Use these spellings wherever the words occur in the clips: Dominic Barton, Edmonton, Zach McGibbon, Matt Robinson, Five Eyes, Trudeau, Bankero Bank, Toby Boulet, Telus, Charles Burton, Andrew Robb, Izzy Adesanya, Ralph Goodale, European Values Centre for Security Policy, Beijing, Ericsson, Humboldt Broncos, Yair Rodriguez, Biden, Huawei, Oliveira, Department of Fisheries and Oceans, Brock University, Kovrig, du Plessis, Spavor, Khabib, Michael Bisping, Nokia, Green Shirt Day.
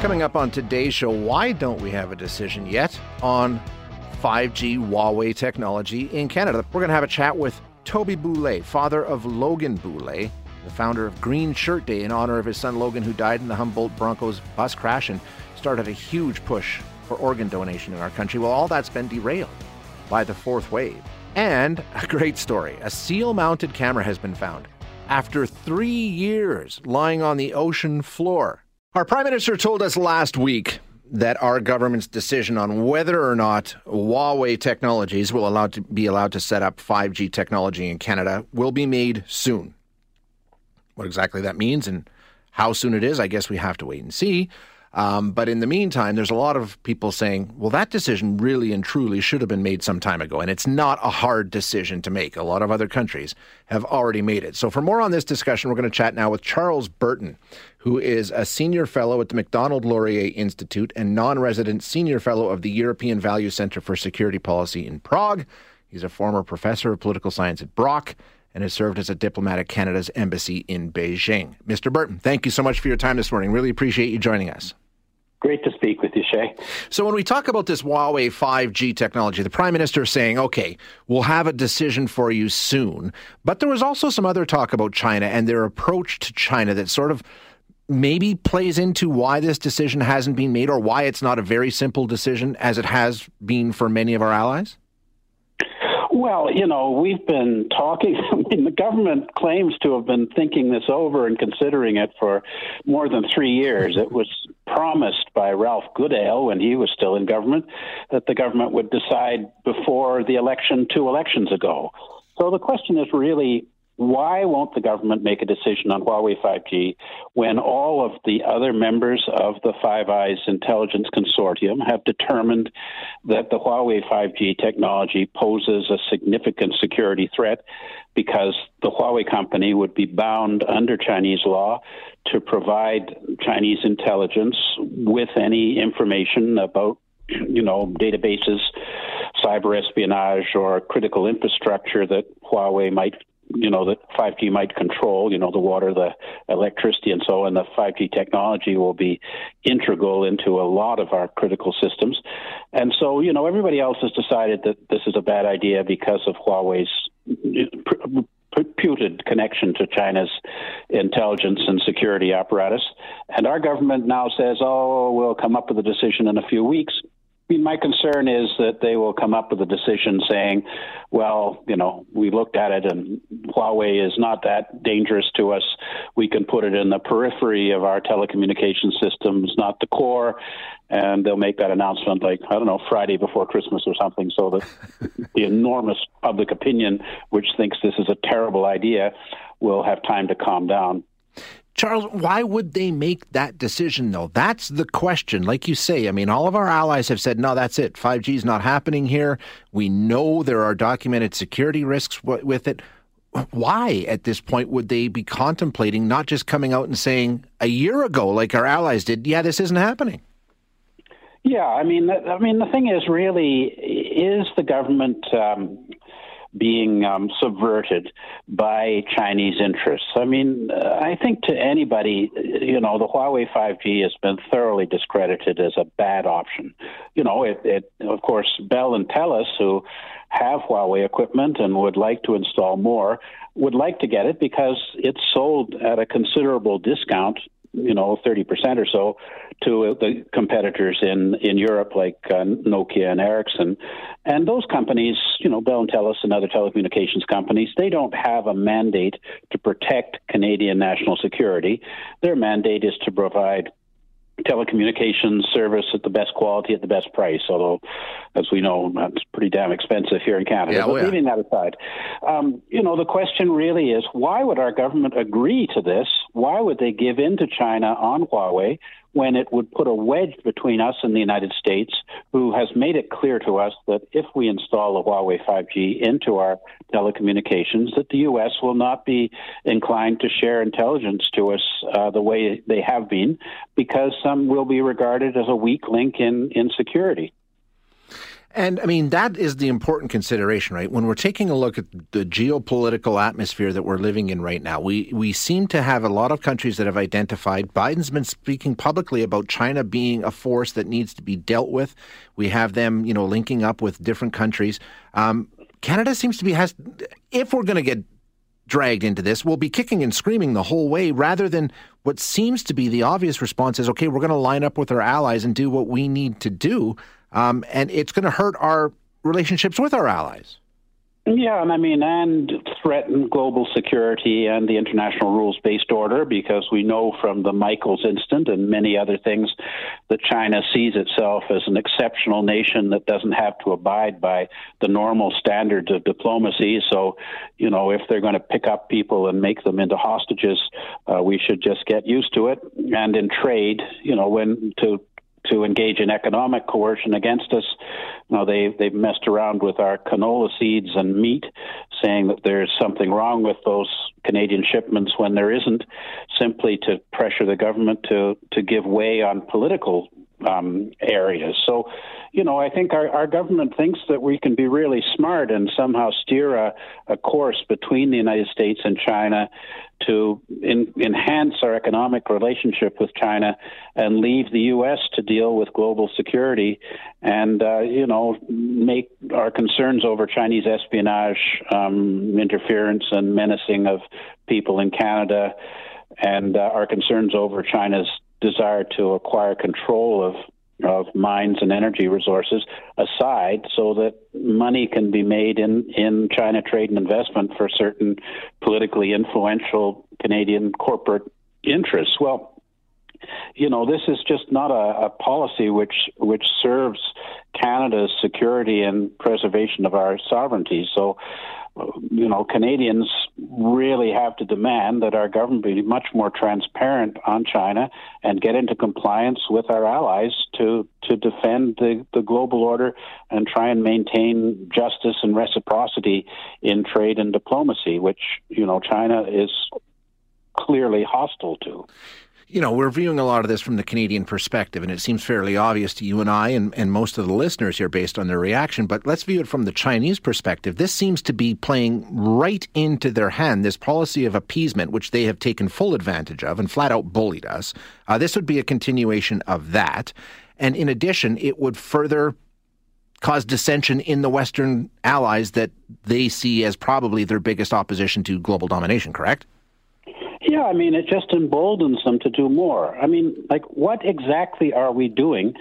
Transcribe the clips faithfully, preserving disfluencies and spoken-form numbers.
Coming up on today's show, why don't we have a decision yet on five G Huawei technology in Canada? We're going to have a chat with Toby Boulet, father of Logan Boulet, the founder of Green Shirt Day in honor of his son Logan, who died in the Humboldt Broncos bus crash and started a huge push for organ donation in our country. Well, all that's been derailed by the fourth wave. And a great story. A seal-mounted camera has been found after three years lying on the ocean floor. Our Prime Minister told us last week that our government's decision on whether or not Huawei Technologies will allow to be allowed to set up five G technology in Canada will be made soon. What exactly that means and how soon it is, I guess we have to wait and see. Um, but in the meantime, there's a lot of people saying, well, that decision really and truly should have been made some time ago. And it's not a hard decision to make. A lot of other countries have already made it. So for more on this discussion, we're going to chat now with Charles Burton, who is a senior fellow at the Macdonald-Laurier Institute and non-resident senior fellow of the European Values Centre for Security Policy in Prague. He's a former professor of political science at Brock and has served as a diplomat at Canada's embassy in Beijing. Mister Burton, thank you so much for your time this morning. Really appreciate you joining us. Great to speak with you, Shay. So when we talk about this Huawei five G technology, the Prime Minister is saying, okay, we'll have a decision for you soon. But there was also some other talk about China and their approach to China that sort of maybe plays into why this decision hasn't been made or why it's not a very simple decision as it has been for many of our allies? Well, you know, we've been talking, I mean, the government claims to have been thinking this over and considering it for more than three years. It was promised by Ralph Goodale when he was still in government that the government would decide before the election two elections ago. So the question is really, why won't the government make a decision on Huawei five G when all of the other members of the Five Eyes Intelligence Consortium have determined that the Huawei five G technology poses a significant security threat because the Huawei company would be bound under Chinese law to provide Chinese intelligence with any information about, you know, databases, cyber espionage, or critical infrastructure that Huawei might you know, that five G might control, you know, the water, the electricity, and so on. The five G technology will be integral into a lot of our critical systems. And so, you know, everybody else has decided that this is a bad idea because of Huawei's reputed connection to China's intelligence and security apparatus. And our government now says, oh, we'll come up with a decision in a few weeks. I mean, my concern is that they will come up with a decision saying, well, you know, we looked at it and Huawei is not that dangerous to us. We can put it in the periphery of our telecommunication systems, not the core. And they'll make that announcement like, I don't know, Friday before Christmas or something. So that the enormous public opinion, which thinks this is a terrible idea, will have time to calm down. Charles, why would they make that decision, though? That's the question. Like you say, I mean, all of our allies have said, no, that's it. five G is not happening here. We know there are documented security risks w- with it. Why, at this point, would they be contemplating not just coming out and saying a year ago, like our allies did, yeah, this isn't happening? Yeah, I mean, I mean, the thing is really, is the government Um, being um, subverted by Chinese interests. I mean, uh, I think to anybody, you know, the Huawei five G has been thoroughly discredited as a bad option. You know, it, it of course, Bell and Telus, who have Huawei equipment and would like to install more, would like to get it because it's sold at a considerable discount, you know, thirty percent or so, to the competitors in, in Europe like uh, Nokia and Ericsson. And those companies, you know, Bell and Telus and other telecommunications companies, they don't have a mandate to protect Canadian national security. Their mandate is to provide telecommunications service at the best quality at the best price, although, as we know, that's pretty damn expensive here in Canada. Yeah, but leaving yeah. that aside, um, you know, the question really is, why would our government agree to this? Why would they give in to China on Huawei when it would put a wedge between us and the United States, who has made it clear to us that if we install a Huawei five G into our telecommunications, that the U S will not be inclined to share intelligence to us uh, the way they have been, because some will be regarded as a weak link in, in security. And, I mean, that is the important consideration, right? When we're taking a look at the geopolitical atmosphere that we're living in right now, we, we seem to have a lot of countries that have identified. Biden's been speaking publicly about China being a force that needs to be dealt with. We have them, you know, linking up with different countries. Um, Canada seems to be, has, if we're going to get dragged into this, we'll be kicking and screaming the whole way, rather than what seems to be the obvious response is, okay, we're going to line up with our allies and do what we need to do. Um, and it's going to hurt our relationships with our allies. Yeah, and I mean, and threaten global security and the international rules-based order, because we know from the Michaels incident and many other things that China sees itself as an exceptional nation that doesn't have to abide by the normal standards of diplomacy. So, you know, if they're going to pick up people and make them into hostages, uh, we should just get used to it. And in trade, you know, when to... to engage in economic coercion against us. You know, they, they've messed around with our canola seeds and meat, saying that there's something wrong with those Canadian shipments when there isn't, simply to pressure the government to, to give way on political um, areas. So, you know, I think our, our government thinks that we can be really smart and somehow steer a, a course between the United States and China to in, enhance our economic relationship with China and leave the U S to deal with global security and, uh, you know, make our concerns over Chinese espionage, um, interference and menacing of people in Canada, and uh, our concerns over China's desire to acquire control of of mines and energy resources aside, so that money can be made in, in China trade and investment for certain politically influential Canadian corporate interests. Well, you know, this is just not a, a policy which which serves Canada's security and preservation of our sovereignty. So, you know, Canadians really have to demand that our government be much more transparent on China and get into compliance with our allies to to defend the, the global order and try and maintain justice and reciprocity in trade and diplomacy, which, you know, China is clearly hostile to. You know, we're viewing a lot of this from the Canadian perspective, and it seems fairly obvious to you and I and, and most of the listeners here based on their reaction. But let's view it from the Chinese perspective. This seems to be playing right into their hand, this policy of appeasement, which they have taken full advantage of and flat out bullied us. Uh, this would be a continuation of that. And in addition, it would further cause dissension in the Western allies that they see as probably their biggest opposition to global domination, correct? Yeah, I mean, it just emboldens them to do more. I mean, like, what exactly are we doing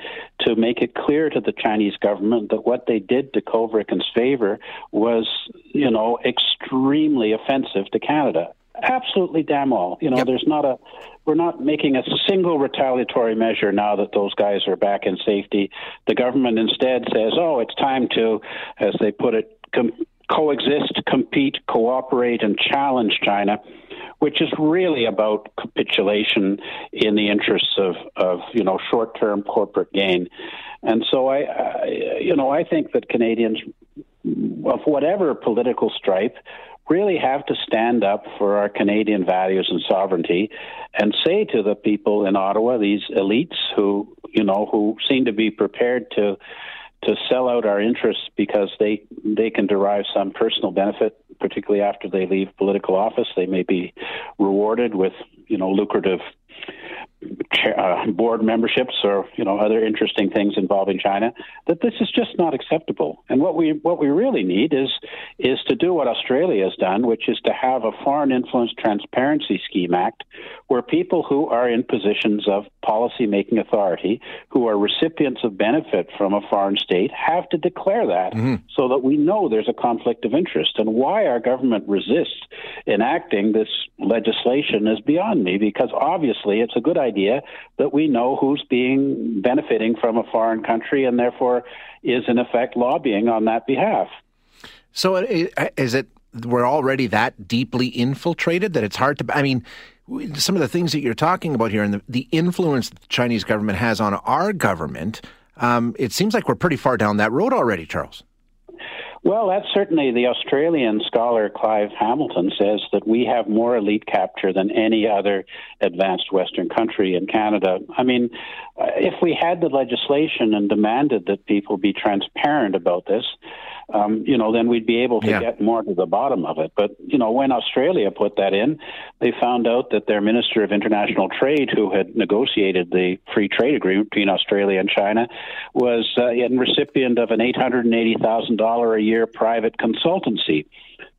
to make it clear to the Chinese government that what they did to Kovrig and Spavor was, you know, extremely offensive to Canada? Absolutely damn all. You know, yep. There's not a, we're not making a single retaliatory measure now that those guys are back in safety. The government instead says, oh, it's time to, as they put it, com- coexist, compete, cooperate, and challenge China, which is really about capitulation in the interests of, of you know, short-term corporate gain. And so I, I, you know, I think that Canadians of whatever political stripe really have to stand up for our Canadian values and sovereignty and say to the people in Ottawa, these elites who, you know, who seem to be prepared to to sell out our interests because they they can derive some personal benefit, particularly after they leave political office. They may be rewarded with, you know, lucrative uh, board memberships or, you know, other interesting things involving China, that this is just not acceptable. And what we what we really need is is to do what Australia has done, which is to have a Foreign Influence Transparency Scheme Act, where people who are in positions of policy-making authority, who are recipients of benefit from a foreign state, have to declare that mm-hmm. so that we know there's a conflict of interest. And why our government resists enacting this legislation is beyond me, because obviously it's a good idea that we know who's being benefiting from a foreign country and therefore is in effect lobbying on that behalf. So is it we're already that deeply infiltrated that it's hard to, I mean, some of the things that you're talking about here and the, the influence the Chinese government has on our government, um, it seems like we're pretty far down that road already, Charles. Well, that's certainly the Australian scholar Clive Hamilton says that we have more elite capture than any other advanced Western country in Canada. I mean, if we had the legislation and demanded that people be transparent about this, um, you know, then we'd be able to yeah. get more to the bottom of it. But, you know, when Australia put that in, they found out that their Minister of International Trade, who had negotiated the free trade agreement between Australia and China, was uh, a recipient of an eight hundred eighty thousand dollars a year private consultancy.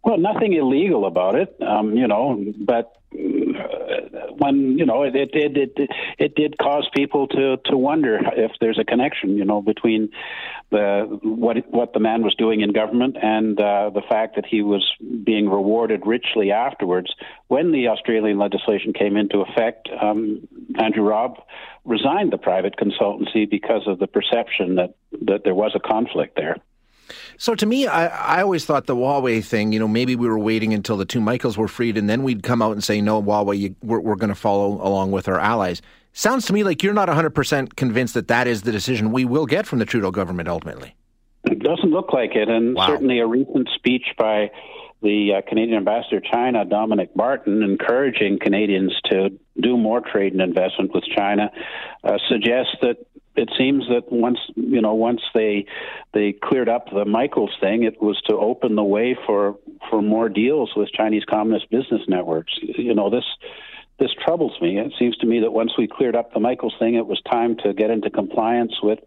Well, nothing illegal about it, um, you know, but when, you know, it it, it, it it did cause people to to wonder if there's a connection, you know, between the what what the man was doing in government and uh, the fact that he was being rewarded richly afterwards. When the Australian legislation came into effect, um, Andrew Robb resigned the private consultancy because of the perception that, that there was a conflict there. So to me, I, I always thought the Huawei thing, you know, maybe we were waiting until the two Michaels were freed and then we'd come out and say, no, Huawei, you, we're, we're going to follow along with our allies. Sounds to me like you're not one hundred percent convinced that that is the decision we will get from the Trudeau government ultimately. It doesn't look like it. And wow. certainly a recent speech by the uh, Canadian ambassador to China, Dominic Barton, encouraging Canadians to do more trade and investment with China, uh, suggests that it seems that once, you know, once they they cleared up the Michaels thing, it was to open the way for for more deals with Chinese Communist business networks. You know, this this troubles me. It seems to me that once we cleared up the Michaels thing, it was time to get into compliance with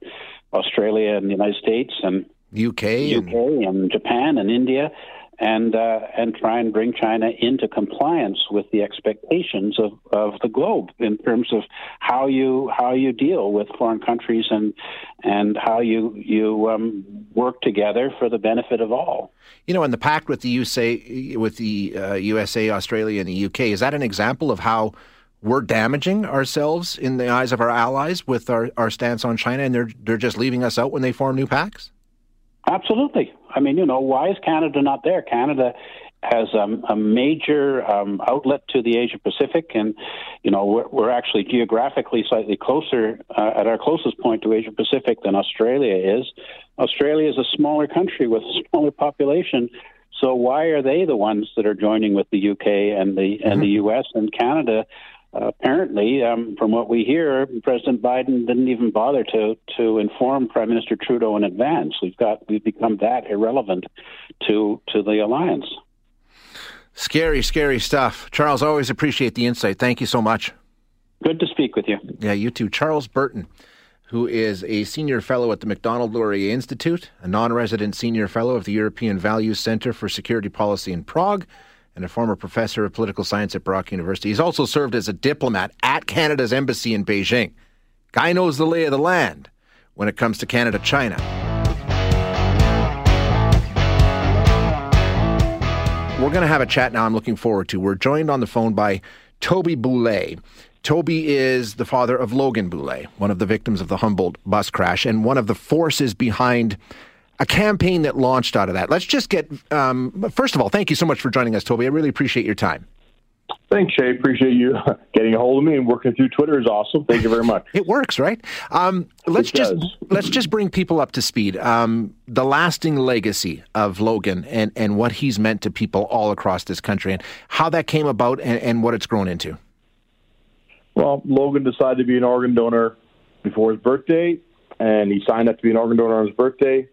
Australia and the United States and U K, U K and... and Japan and India, and uh, and try and bring China into compliance with the expectations of, of the globe in terms of how you how you deal with foreign countries and and how you you um, work together for the benefit of all. You know, in the pact with the U S A, with the uh, U S A, Australia, and the U K, is that an example of how we're damaging ourselves in the eyes of our allies with our, our stance on China, and they're they're just leaving us out when they form new pacts? Absolutely. I mean, you know, why is Canada not there? Canada has um, a major um, outlet to the Asia Pacific, and you know we're, we're actually geographically slightly closer uh, at our closest point to Asia Pacific than Australia is. Australia is a smaller country with a smaller population, so why are they the ones that are joining with the U K and the and mm-hmm. the U S and Canada? Uh, apparently, um, from what we hear, President Biden didn't even bother to to inform Prime Minister Trudeau in advance. We've got we've become that irrelevant to to the alliance. Scary, scary stuff. Charles, I always appreciate the insight. Thank you so much. Good to speak with you. Yeah, you too. Charles Burton, who is a senior fellow at the Macdonald-Laurier Institute, a non-resident senior fellow of the European Values Centre for Security Policy in Prague, and a former professor of political science at Brock University. He's also served as a diplomat at Canada's embassy in Beijing. Guy knows the lay of the land when it comes to Canada-China. We're going to have a chat now I'm looking forward to. We're joined on the phone by Toby Boulet. Toby is the father of Logan Boulet, one of the victims of the Humboldt bus crash, and one of the forces behind a campaign that launched out of that. Let's just get, um, first of all, thank you so much for joining us, Toby. I really appreciate your time. Thanks, Shay. Appreciate you getting a hold of me and working through Twitter is awesome. Thank you very much. It works, right? Um, let's it just does. let's just bring people up to speed. Um, the lasting legacy of Logan and, and what he's meant to people all across this country and how that came about and, and what it's grown into. Well, Logan decided to be an organ donor before his birthday, and he signed up to be an organ donor on his birthday.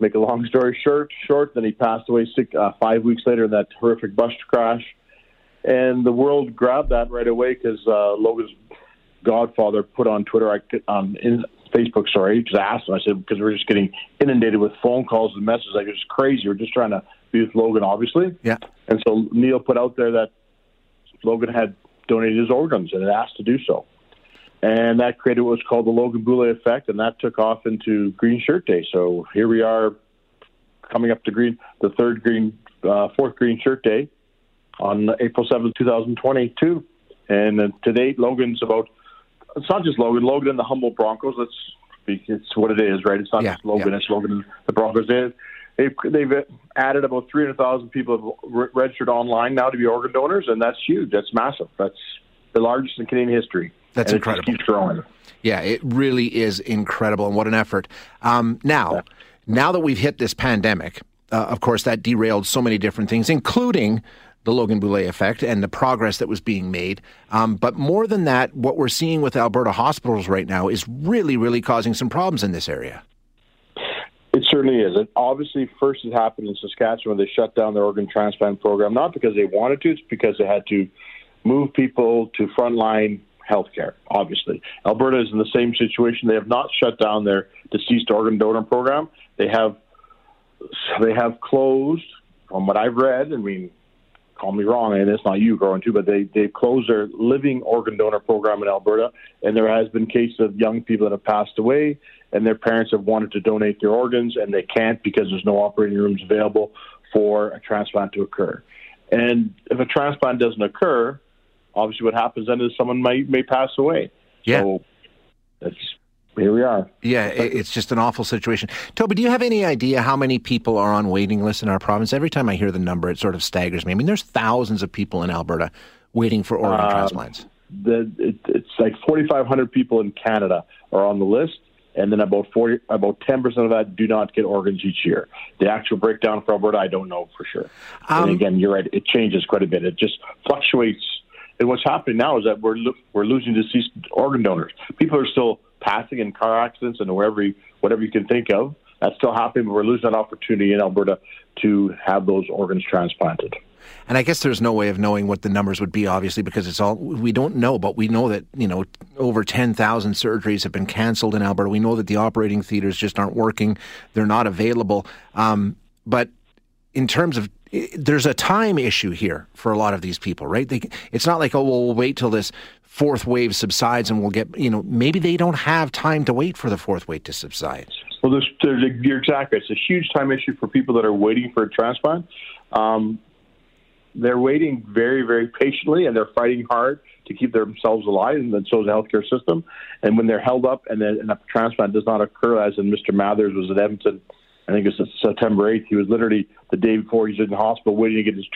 Make a long story short, short, then he passed away six, uh, five weeks later in that horrific bus crash. And the world grabbed that right away because uh, Logan's godfather put on Twitter, on um, Facebook, sorry, just asked him. I said, because we we're just getting inundated with phone calls and messages. Like, it's crazy. We're just trying to be with Logan, obviously. Yeah. And so Neil put out there that Logan had donated his organs and had asked to do so. And that created what was called the Logan Boulet effect, and that took off into Green Shirt Day. So here we are coming up to green, the third green, uh, fourth Green Shirt Day on April seventh, twenty twenty-two. And uh, to date, Logan's about, it's not just Logan, Logan and the Humboldt Broncos. Let's speak, it's what it is, right? It's not yeah, just Logan, yeah. it's Logan and the Broncos. They've, they've added about three hundred thousand people have re- registered online now to be organ donors, and that's huge. That's massive. That's the largest in Canadian history. That's and incredible. It keeps growing. Yeah, it really is incredible, and what an effort. Um, now, yeah. now that we've hit this pandemic, uh, of course, that derailed so many different things, including the Logan Boulet effect and the progress that was being made. Um, but more than that, what we're seeing with Alberta hospitals right now is really, really causing some problems in this area. It certainly is. And obviously, first it happened in Saskatchewan. They shut down their organ transplant program, not because they wanted to, it's because they had to move people to frontline healthcare, obviously. Alberta is in the same situation. They have not shut down their deceased organ donor program. They have they have closed, from what I've read, I mean, call me wrong, and it's not you, Gordon, too, but they, they've closed their living organ donor program in Alberta, and there has been cases of young people that have passed away, and their parents have wanted to donate their organs, and they can't because there's no operating rooms available for a transplant to occur. And if a transplant doesn't occur, obviously what happens then is someone might, may pass away. Yeah. So that's... Here we are. Yeah, it's just an awful situation. Toby, do you have any idea how many people are on waiting lists in our province? Every time I hear the number, it sort of staggers me. I mean, there's thousands of people in Alberta waiting for organ uh, transplants. The, it, it's like forty-five hundred people in Canada are on the list, and then about forty, about ten percent of that do not get organs each year. The actual breakdown for Alberta, I don't know for sure. Um, and again, you're right, it changes quite a bit. It just fluctuates. And what's happening now is that we're lo- we're losing deceased organ donors. People are still passing in car accidents and wherever you, whatever you can think of. That's still happening, but we're losing that opportunity in Alberta to have those organs transplanted. And I guess there's no way of knowing what the numbers would be, obviously, because it's all we don't know. But we know that, you know, over ten thousand surgeries have been canceled in Alberta. We know that the operating theaters just aren't working. They're not available. Um, but in terms of there's a time issue here for a lot of these people, right? They, it's not like, oh, well, we'll wait till this fourth wave subsides and we'll get, you know, maybe they don't have time to wait for the fourth wave to subside. Well, there's, there's a, you're exactly. It's a huge time issue for people that are waiting for a transplant. Um, they're waiting very, very patiently, and they're fighting hard to keep themselves alive, and then so is the healthcare system. And when they're held up and then and a transplant does not occur, as in Mister Mathers was at Edmonton, I think it's September eighth. He was literally the day before he was in the hospital waiting to get his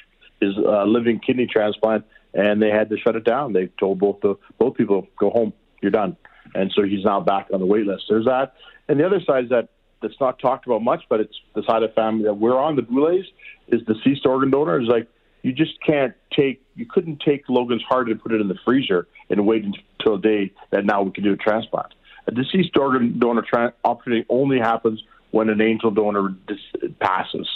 his uh, living kidney transplant, and they had to shut it down. They told both the both people, go home, you're done. And so he's now back on the wait list. There's that. And the other side is that that's not talked about much, but it's the side of family that we're on, the Boulets, is deceased organ donors. Like, you just can't take, you couldn't take Logan's heart and put it in the freezer and wait until a day that now we can do a transplant. A deceased organ donor tra- opportunity only happens when an angel donor dis- passes.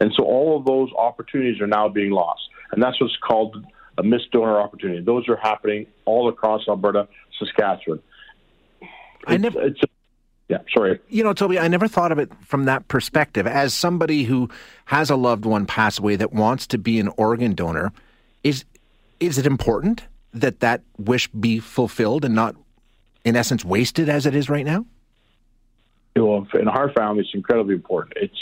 And so all of those opportunities are now being lost. And that's what's called a missed donor opportunity. Those are happening all across Alberta, Saskatchewan. It's, I never, it's, yeah, sorry. You know, Toby, I never thought of it from that perspective. As somebody who has a loved one pass away that wants to be an organ donor, is is it important that that wish be fulfilled and not, in essence, wasted as it is right now? Well, in our family, it's incredibly important. It's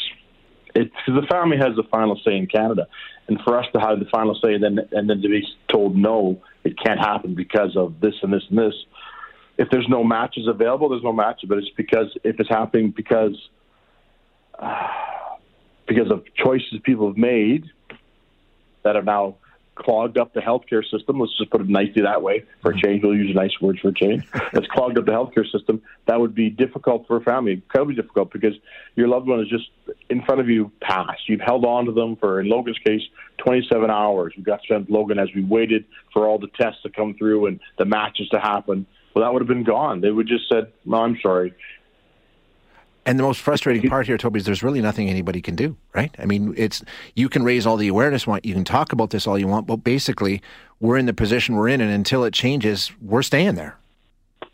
it's the family has the final say in Canada, and for us to have the final say, and then and then to be told no, it can't happen because of this and this and this. If there's no matches available, there's no matches. But it's because if it's happening because uh, because of choices people have made that have now clogged up the healthcare system. Let's just put it nicely that way for a change. We'll use nice words for a change. That's clogged up the healthcare system. That would be difficult for a family, incredibly difficult, because your loved one is just in front of you passed. You've held on to them for, in Logan's case, twenty-seven hours. We've got to spend Logan as we waited for all the tests to come through and the matches to happen. Well, that would have been gone. They would just said, no, I'm sorry. And the most frustrating part here, Toby, is there's really nothing anybody can do, right? I mean, it's you can raise all the awareness you want, you can talk about this all you want, but basically we're in the position we're in, and until it changes, we're staying there.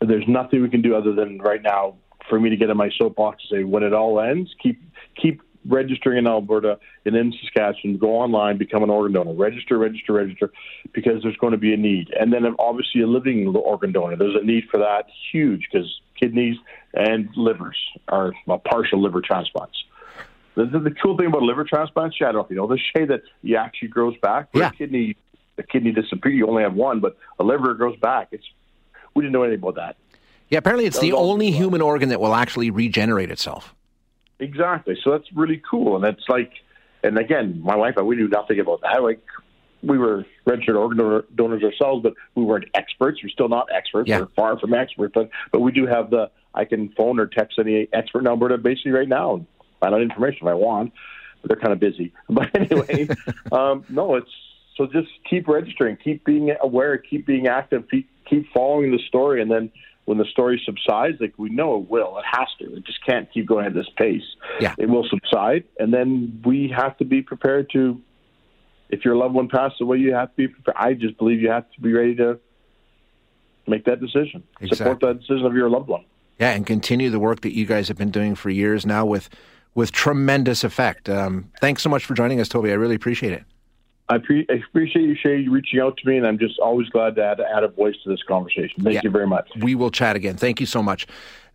There's nothing we can do other than right now for me to get in my soapbox and say, when it all ends, keep keep registering in Alberta and in Saskatchewan, go online, become an organ donor, register, register, register, because there's going to be a need. And then obviously a living organ donor, there's a need for that, huge, because kidneys and livers are well, partial liver transplants. The, the, the cool thing about liver transplants, yeah, I don't know if you know this, Shay, that it actually grows back. Yeah. The kidney, the kidney disappears. You only have one, but a liver grows back. It's we didn't know anything about that. Yeah, apparently it's the only human organ that will actually regenerate itself. Exactly. So that's really cool, and that's like, and again, my wife and we knew nothing about that. Like, we were registered organ donor, donors ourselves, but we weren't experts. We're still not experts. Yeah. We're far from experts, but, but we do have the, I can phone or text any expert in Alberta basically right now and find out information if I want. they're kind of busy. But anyway, um, no, it's so just keep registering, keep being aware, keep being active, keep, keep following the story, and then when the story subsides, like we know it will, it has to. It just can't keep going at this pace. Yeah. It will subside, and then we have to be prepared to. If your loved one passes away, you have to be prepared. I just believe you have to be ready to make that decision, exactly. Support that decision of your loved one. Yeah, and continue the work that you guys have been doing for years now with with tremendous effect. Um, thanks so much for joining us, Toby. I really appreciate it. I, pre- I appreciate you, Shay, reaching out to me, and I'm just always glad to add, add a voice to this conversation. Thank yeah. you very much. We will chat again. Thank you so much.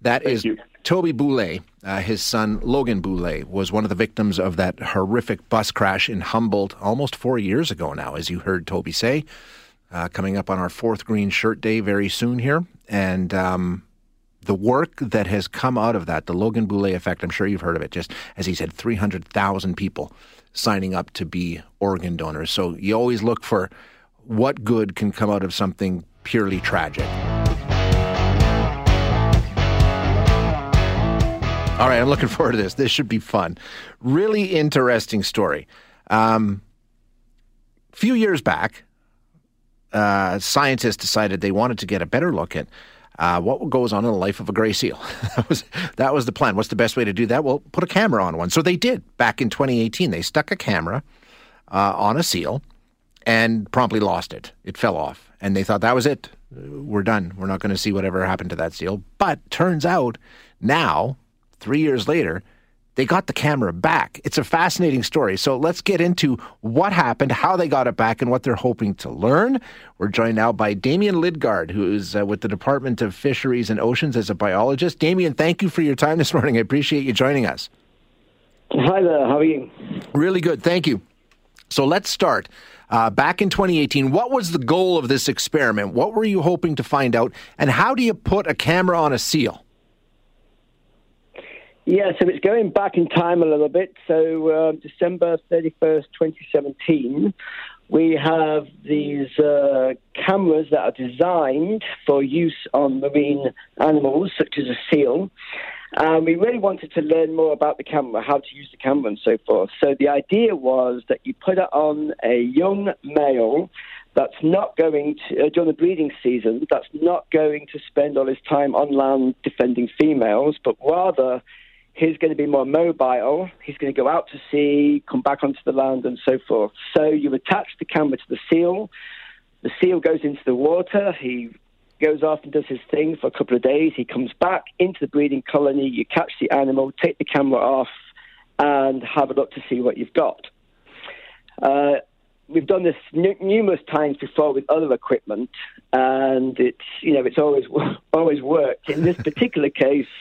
That Thank is you. Toby Boulet. Uh, his son, Logan Boulet, was one of the victims of that horrific bus crash in Humboldt almost four years ago now, as you heard Toby say. Uh, coming up on our fourth Green Shirt Day very soon here. And um, the work that has come out of that, the Logan Boulet effect, I'm sure you've heard of it, just as he said, three hundred thousand people signing up to be organ donors. So you always look for what good can come out of something purely tragic. All right, I'm looking forward to this. This should be fun. Really interesting story. Um, a few years back, Uh, scientists decided they wanted to get a better look at uh, what goes on in the life of a gray seal. that was that was the plan. What's the best way to do that? Well, put a camera on one. So they did back in twenty eighteen. They stuck a camera uh, on a seal and promptly lost it. It fell off. And they thought that was it. We're done. We're not going to see whatever happened to that seal. But turns out now, three years later, they got the camera back. It's a fascinating story. So let's get into what happened, how they got it back, and what they're hoping to learn. We're joined now by Damien Lidgard, who is uh, with the Department of Fisheries and Oceans as a biologist. Damien, thank you for your time this morning. I appreciate you joining us. Hi there. How are you? Really good. Thank you. So let's start. Uh, back in twenty eighteen, what was the goal of this experiment? What were you hoping to find out? And how do you put a camera on a seal? Yeah, so it's going back in time a little bit. So uh, December thirty-first, twenty seventeen, we have these uh, cameras that are designed for use on marine animals, such as a seal. And we really wanted to learn more about the camera, how to use the camera and so forth. So the idea was that you put it on a young male that's not going to, uh, during the breeding season, that's not going to spend all his time on land defending females, but rather he's going to be more mobile. He's going to go out to sea, come back onto the land, and so forth. So you attach the camera to the seal. The seal goes into the water. He goes off and does his thing for a couple of days. He comes back into the breeding colony. You catch the animal, take the camera off, and have a look to see what you've got. Uh, we've done this n- numerous times before with other equipment, and it's you know it's always always worked. In this particular case,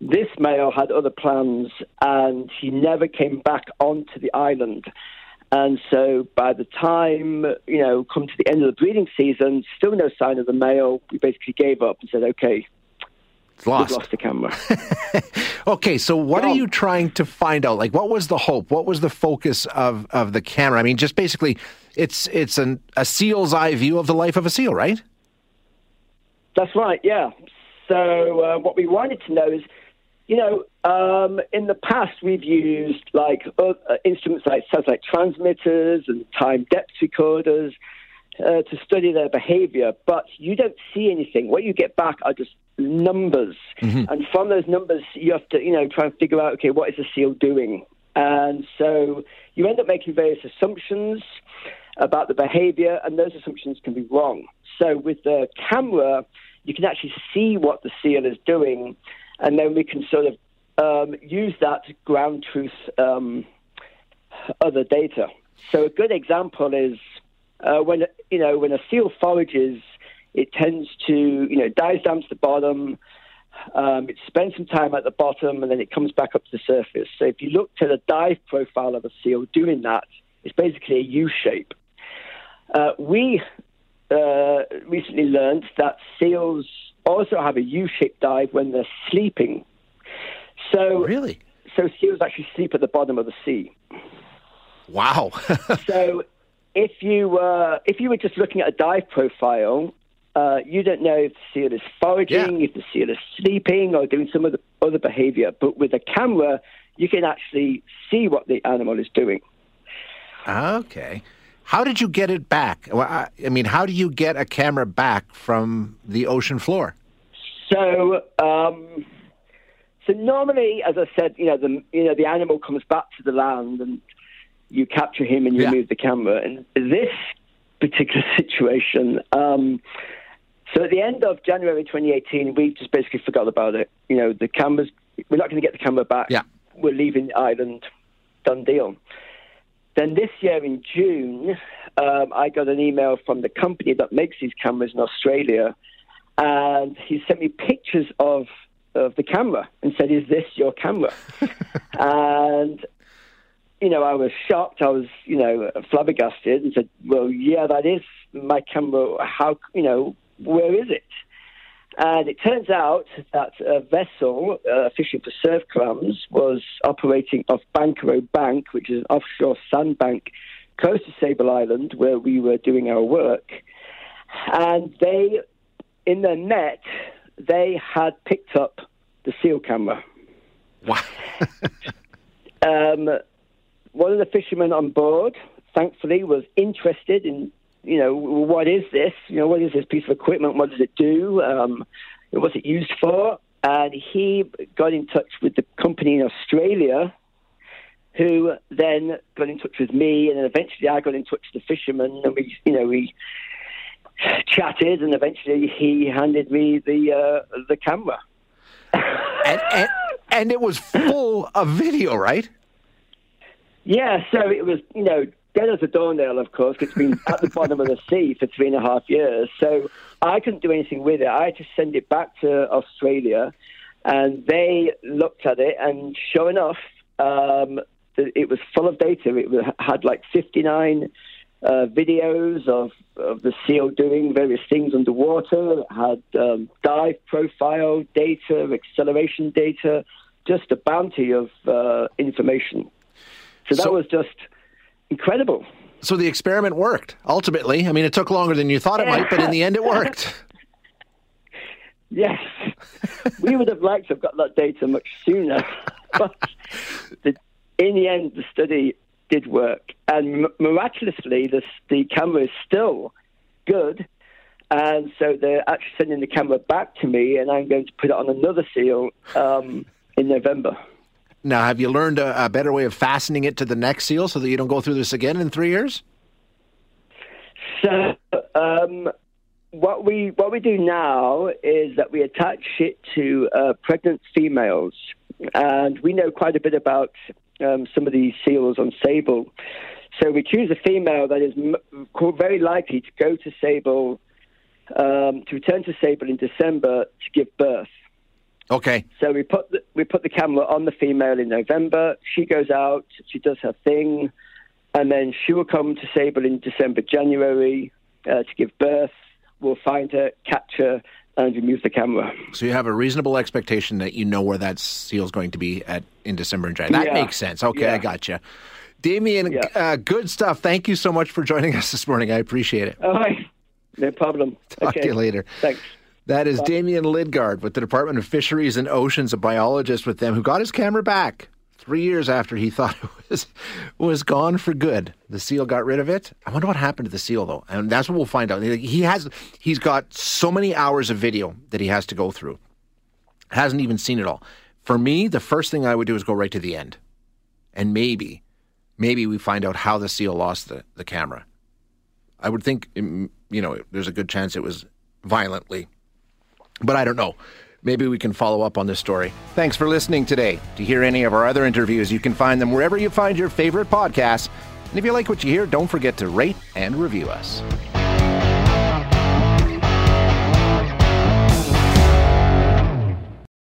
this male had other plans, and he never came back onto the island. And so by the time, you know, come to the end of the breeding season, still no sign of the male, we basically gave up and said, okay, it's lost. We've lost the camera. Okay, so what yeah. are you trying to find out? Like, what was the hope? What was the focus of, of the camera? I mean, just basically, it's it's an, a seal's eye view of the life of a seal, right? That's right, yeah. So uh, what we wanted to know is, you know, um, in the past, we've used like uh, instruments like satellite transmitters and time depth recorders uh, to study their behavior, but you don't see anything. What you get back are just numbers. Mm-hmm. And from those numbers, you have to, you know, try and figure out, okay, what is the seal doing? And so you end up making various assumptions about the behavior, and those assumptions can be wrong. So with the camera, you can actually see what the seal is doing, and then we can sort of um, use that to ground truth um, other data. So a good example is uh, when you know when a seal forages, it tends to you know dives down to the bottom. Um, it spends some time at the bottom, and then it comes back up to the surface. So if you look at the dive profile of a seal doing that, it's basically a U shape. Uh, we uh, recently learned that seals also have a U-shaped dive when they're sleeping. So really? So seals actually sleep at the bottom of the sea. Wow. So if you uh, if you were just looking at a dive profile, uh, you don't know if the seal is foraging, yeah. if the seal is sleeping, or doing some other, other behavior. But with a camera, you can actually see what the animal is doing. Okay. How did you get it back? Well, I, I mean, how do you get a camera back from the ocean floor? So, um, so normally, as I said, you know, the you know the animal comes back to the land, and you capture him and you yeah. remove the camera. And this particular situation, um, so at the end of January twenty eighteen, we just basically forgot about it. You know, the cameras, we're not going to get the camera back. Yeah. We're leaving the island. Done deal. Then this year in June, um, I got an email from the company that makes these cameras in Australia, and he sent me pictures of, of the camera and said, "Is this your camera?" And, you know, I was shocked. I was, you know, flabbergasted and said, "Well, yeah, that is my camera. How, you know, where is it?" And it turns out that a vessel uh, fishing for surf clams was operating off Bankero Bank, which is an offshore sandbank close to Sable Island, where we were doing our work. And they, in their net, they had picked up the seal camera. Wow. um, one of the fishermen on board, thankfully, was interested in, you know, what is this? You know, what is this piece of equipment? What does it do? Um, what's it used for? And he got in touch with the company in Australia, who then got in touch with me, and then eventually I got in touch with the fisherman, and we, you know, we chatted, and eventually he handed me the uh, the camera. and, and, and it was full of video, right? Yeah, so it was, you know, dead as a doornail, of course, because it's been at the bottom of the sea for three and a half years. So I couldn't do anything with it. I had to send it back to Australia, and they looked at it, and sure enough, um, it was full of data. It had like fifty-nine uh, videos of, of the seal doing various things underwater. It had um, dive profile data, acceleration data, just a bounty of uh, information. So that so- was just... incredible. So the experiment worked, ultimately. I mean, it took longer than you thought it might, but in the end it worked. Yes. We would have liked to have got that data much sooner. But the, in the end, the study did work. And m- miraculously, the, the camera is still good. And so they're actually sending the camera back to me, and I'm going to put it on another seal um, in November. Now, have you learned a, a better way of fastening it to the next seal so that you don't go through this again in three years? So, um, what we what we do now is that we attach it to uh, pregnant females, and we know quite a bit about um, some of these seals on Sable. So we choose a female that is m- very likely to go to Sable, um, to return to Sable in December to give birth. Okay. So we put the, we put the camera on the female in November. She goes out, she does her thing, and then she will come to Sable in December, January uh, to give birth. We'll find her, catch her, and remove the camera. So you have a reasonable expectation that you know where that seal's going to be at in December and January. That yeah. makes sense. Okay, yeah. I gotcha. Damien, yeah. uh, good stuff. Thank you so much for joining us this morning. I appreciate it. All right. No problem. Talk okay. to you later. Thanks. That is Damien Lidgard with the Department of Fisheries and Oceans, a biologist with them, who got his camera back three years after he thought it was was gone for good. The seal got rid of it. I wonder what happened to the seal, though. And that's what we'll find out. He has, he's got so many hours of video that he has to go through. Hasn't even seen it all. For me, the first thing I would do is go right to the end. And maybe, maybe we find out how the seal lost the, the camera. I would think, you know, there's a good chance it was violently. But I don't know. Maybe we can follow up on this story. Thanks for listening today. To hear any of our other interviews, you can find them wherever you find your favorite podcasts. And if you like what you hear, don't forget to rate and review us.